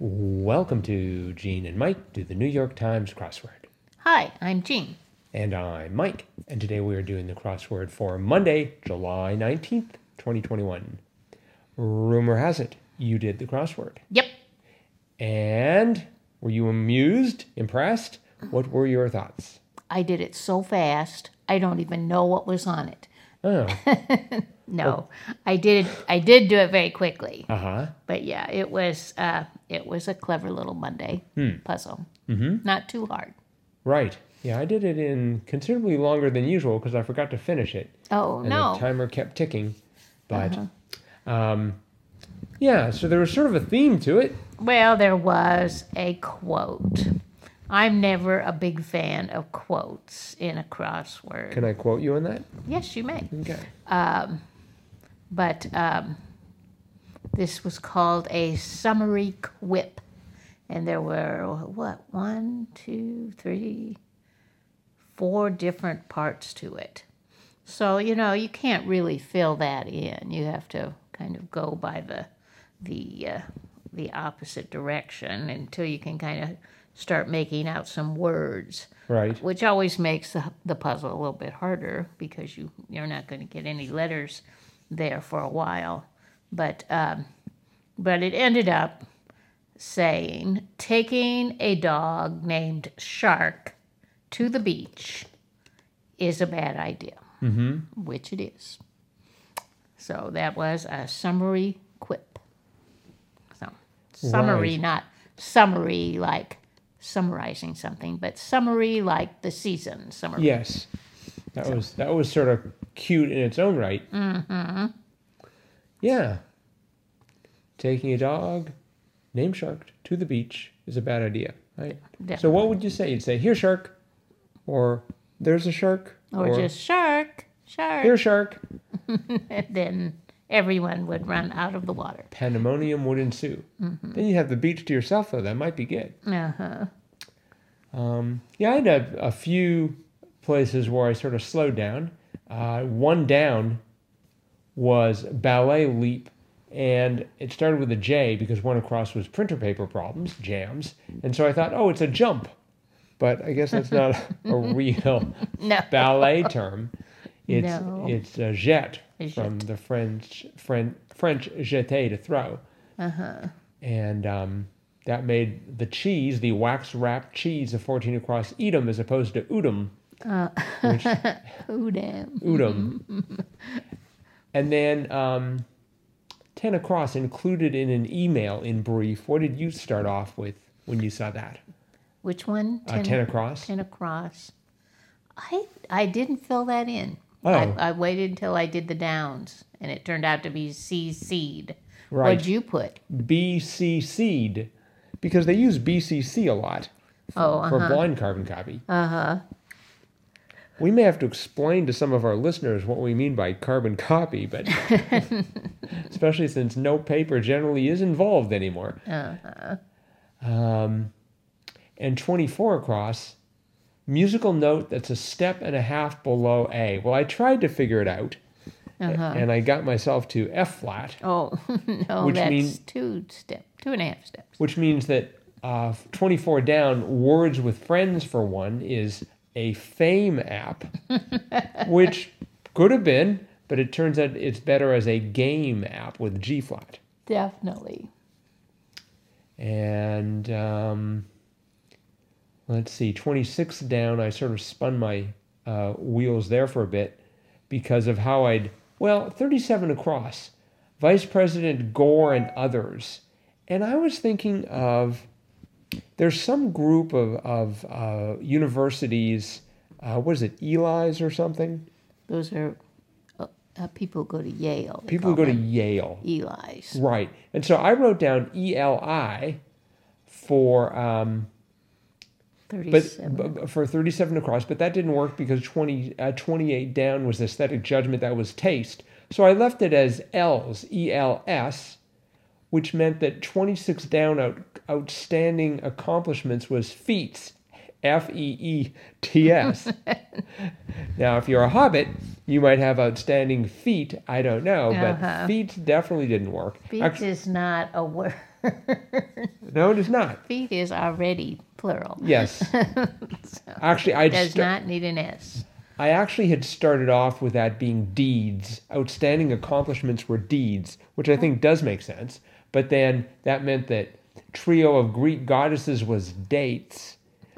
Welcome to Gene and Mike do the New York Times crossword. Hi, I'm Gene. And I'm Mike. And today we are doing the crossword for Monday, July 19th, 2021. Rumor has it, you did the crossword. Yep. And were you amused, impressed? What were your thoughts? I did it so fast, I don't even know what was on it. Oh. No, oh. I did do it very quickly. Uh-huh. But yeah, it was a clever little Monday puzzle. Mm-hmm. Not too hard. Right. Yeah, I did it in considerably longer than usual because I forgot to finish it. Oh, and no. The timer kept ticking. But, yeah, so there was sort of a theme to it. Well, there was a quote. I'm never a big fan of quotes in a crossword. Can I quote you on that? Yes, you may. Okay. But this was called a summary quip. And there were, one, two, three, four different parts to it. So, you can't really fill that in. You have to kind of go by the opposite direction until you can kind of start making out some words, right? Which always makes the puzzle a little bit harder because you're not going to get any letters there for a while. But it ended up saying, taking a dog named Shark to the beach is a bad idea, which it is. So that was a summary quip. So summary, right. Not summary like summarizing something, but summary like the season summary. Yes, that was sort of cute in its own right. Mm-hmm. Yeah, taking a dog named Shark to the beach is a bad idea, right? Definitely. So what would you say? You'd say, "Here, Shark," or "There's a shark," or just "Shark." Here, Shark. And then everyone would run out of the water. Pandemonium would ensue. Mm-hmm. Then you have the beach to yourself, though. That might be good. Uh-huh. Yeah, I had a few places where I sort of slowed down. One down was ballet leap, and it started with a J because one across was printer paper problems, jams. And so I thought, it's a jump. But I guess that's not a real ballet term. It's a jeté. From the French jeté, to throw. Uh-huh. And that made the cheese, the wax-wrapped cheese of 14 across Edam as opposed to Udam. Udam. And then 10 across included in an email in brief. What did you start off with when you saw that? Which one? 10 across. 10 across. I didn't fill that in. Oh. I waited until I did the downs, and it turned out to be CC'd. Right. What'd you put? BCC'd, because they use BCC a lot for blind carbon copy. Uh-huh. We may have to explain to some of our listeners what we mean by carbon copy, but especially since no paper generally is involved anymore. Uh-huh. And 24 across... musical note that's a step and a half below A. Well, I tried to figure it out, and I got myself to F flat. Oh, no, which means two and a half steps. Which means that 24 down, Words with Friends for one, is a fame app, which could have been, but it turns out it's better as a game app with G flat. Definitely. And... let's see, 26 down, I sort of spun my wheels there for a bit because of how 37 across, Vice President Gore and others. And I was thinking of, there's some group of universities, Eli's or something? Those are people who go to Yale. People who go to Yale. Eli's. Right. And so I wrote down ELI for... 37. But for 37 across, but that didn't work because 28 down was aesthetic judgment, that was taste. So I left it as L's, ELS, which meant that 26 down outstanding accomplishments was feats, FEETS. Now, if you're a hobbit, you might have outstanding feet, I don't know, but feats definitely didn't work. Feats is not a word. No, it is not. Feet is already plural. Yes. Not need an S. I actually had started off with that being deeds. Outstanding accomplishments were deeds, which I think does make sense. But then that meant that trio of Greek goddesses was dates.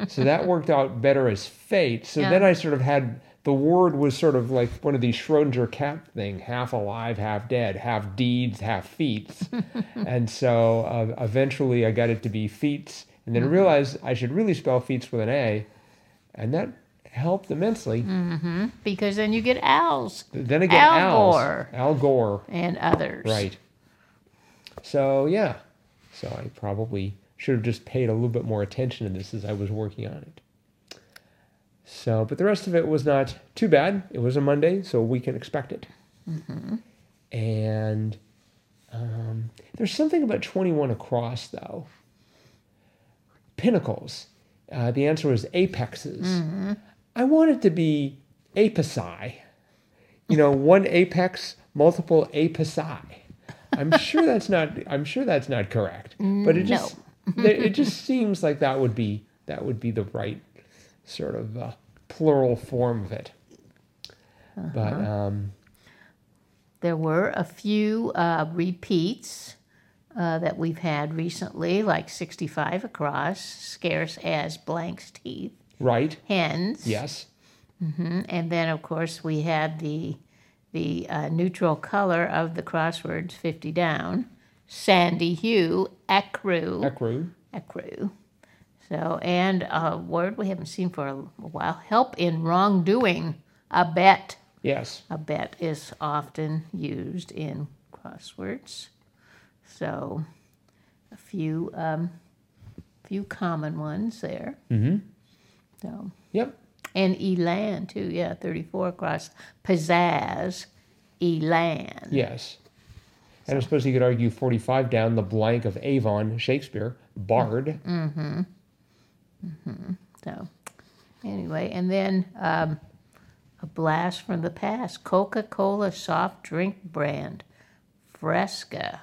So that worked out better as fate. So then I sort of had... The word was sort of like one of these Schrödinger cat thing, half alive, half dead, half deeds, half feats. And so eventually I got it to be feats, and then realized I should really spell feats with an A, and that helped immensely. Mm-hmm. Because then you get owls. Then again, owls. Al Gore. And others. Right. So, yeah. So I probably should have just paid a little bit more attention to this as I was working on it. So, but the rest of it was not too bad. It was a Monday, so we can expect it. Mm-hmm. And there's something about 21 across, though. Pinnacles. The answer was apexes. Mm-hmm. I want it to be apici. You know, one apex, multiple apici. I'm sure that's not correct. But it just seems like that would be the right sort of plural form of it. Uh-huh. But there were a few repeats that we've had recently, like 65 across, scarce as blank's teeth. Right. Hens. Yes. Mm-hmm. And then, of course, we had the neutral color of the crosswords, 50 down, sandy hue, ecru. So, and a word we haven't seen for a while, help in wrongdoing, abet. Yes. Abet is often used in crosswords. So, a few common ones there. Mm-hmm. So. Yep. And elan, too, 34 across. Pizzazz, elan. Yes. So. And I suppose you could argue 45 down, the blank of Avon, Shakespeare, bard. Mm-hmm. Mm-hmm. So, anyway, and then a blast from the past. Coca-Cola soft drink brand, Fresca.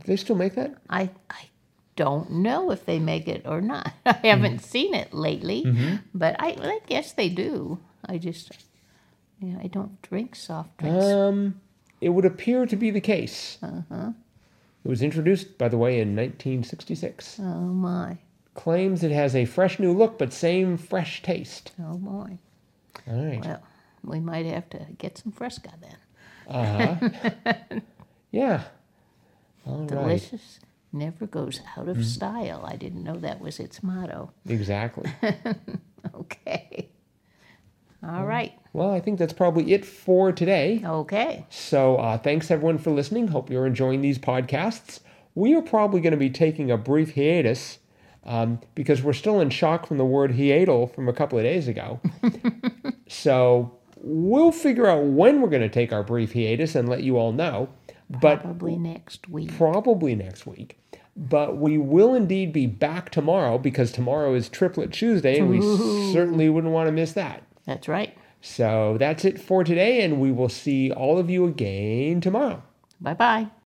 Do they still make that? I don't know if they make it or not. I haven't seen it lately, but I guess they do. I don't drink soft drinks. It would appear to be the case. Uh-huh. It was introduced, by the way, in 1966. Oh, my. Claims it has a fresh new look, but same fresh taste. Oh, boy. All right. Well, we might have to get some Fresca then. Uh-huh. Yeah. All right. Delicious. Never goes out of style. I didn't know that was its motto. Exactly. Okay. All right. Well, I think that's probably it for today. Okay. So thanks, everyone, for listening. Hope you're enjoying these podcasts. We are probably going to be taking a brief hiatus because we're still in shock from the word hiatal from a couple of days ago. So we'll figure out when we're going to take our brief hiatus and let you all know. But Probably next week. But we will indeed be back tomorrow because tomorrow is Triplet Tuesday, and we certainly wouldn't want to miss that. That's right. So that's it for today, and we will see all of you again tomorrow. Bye-bye.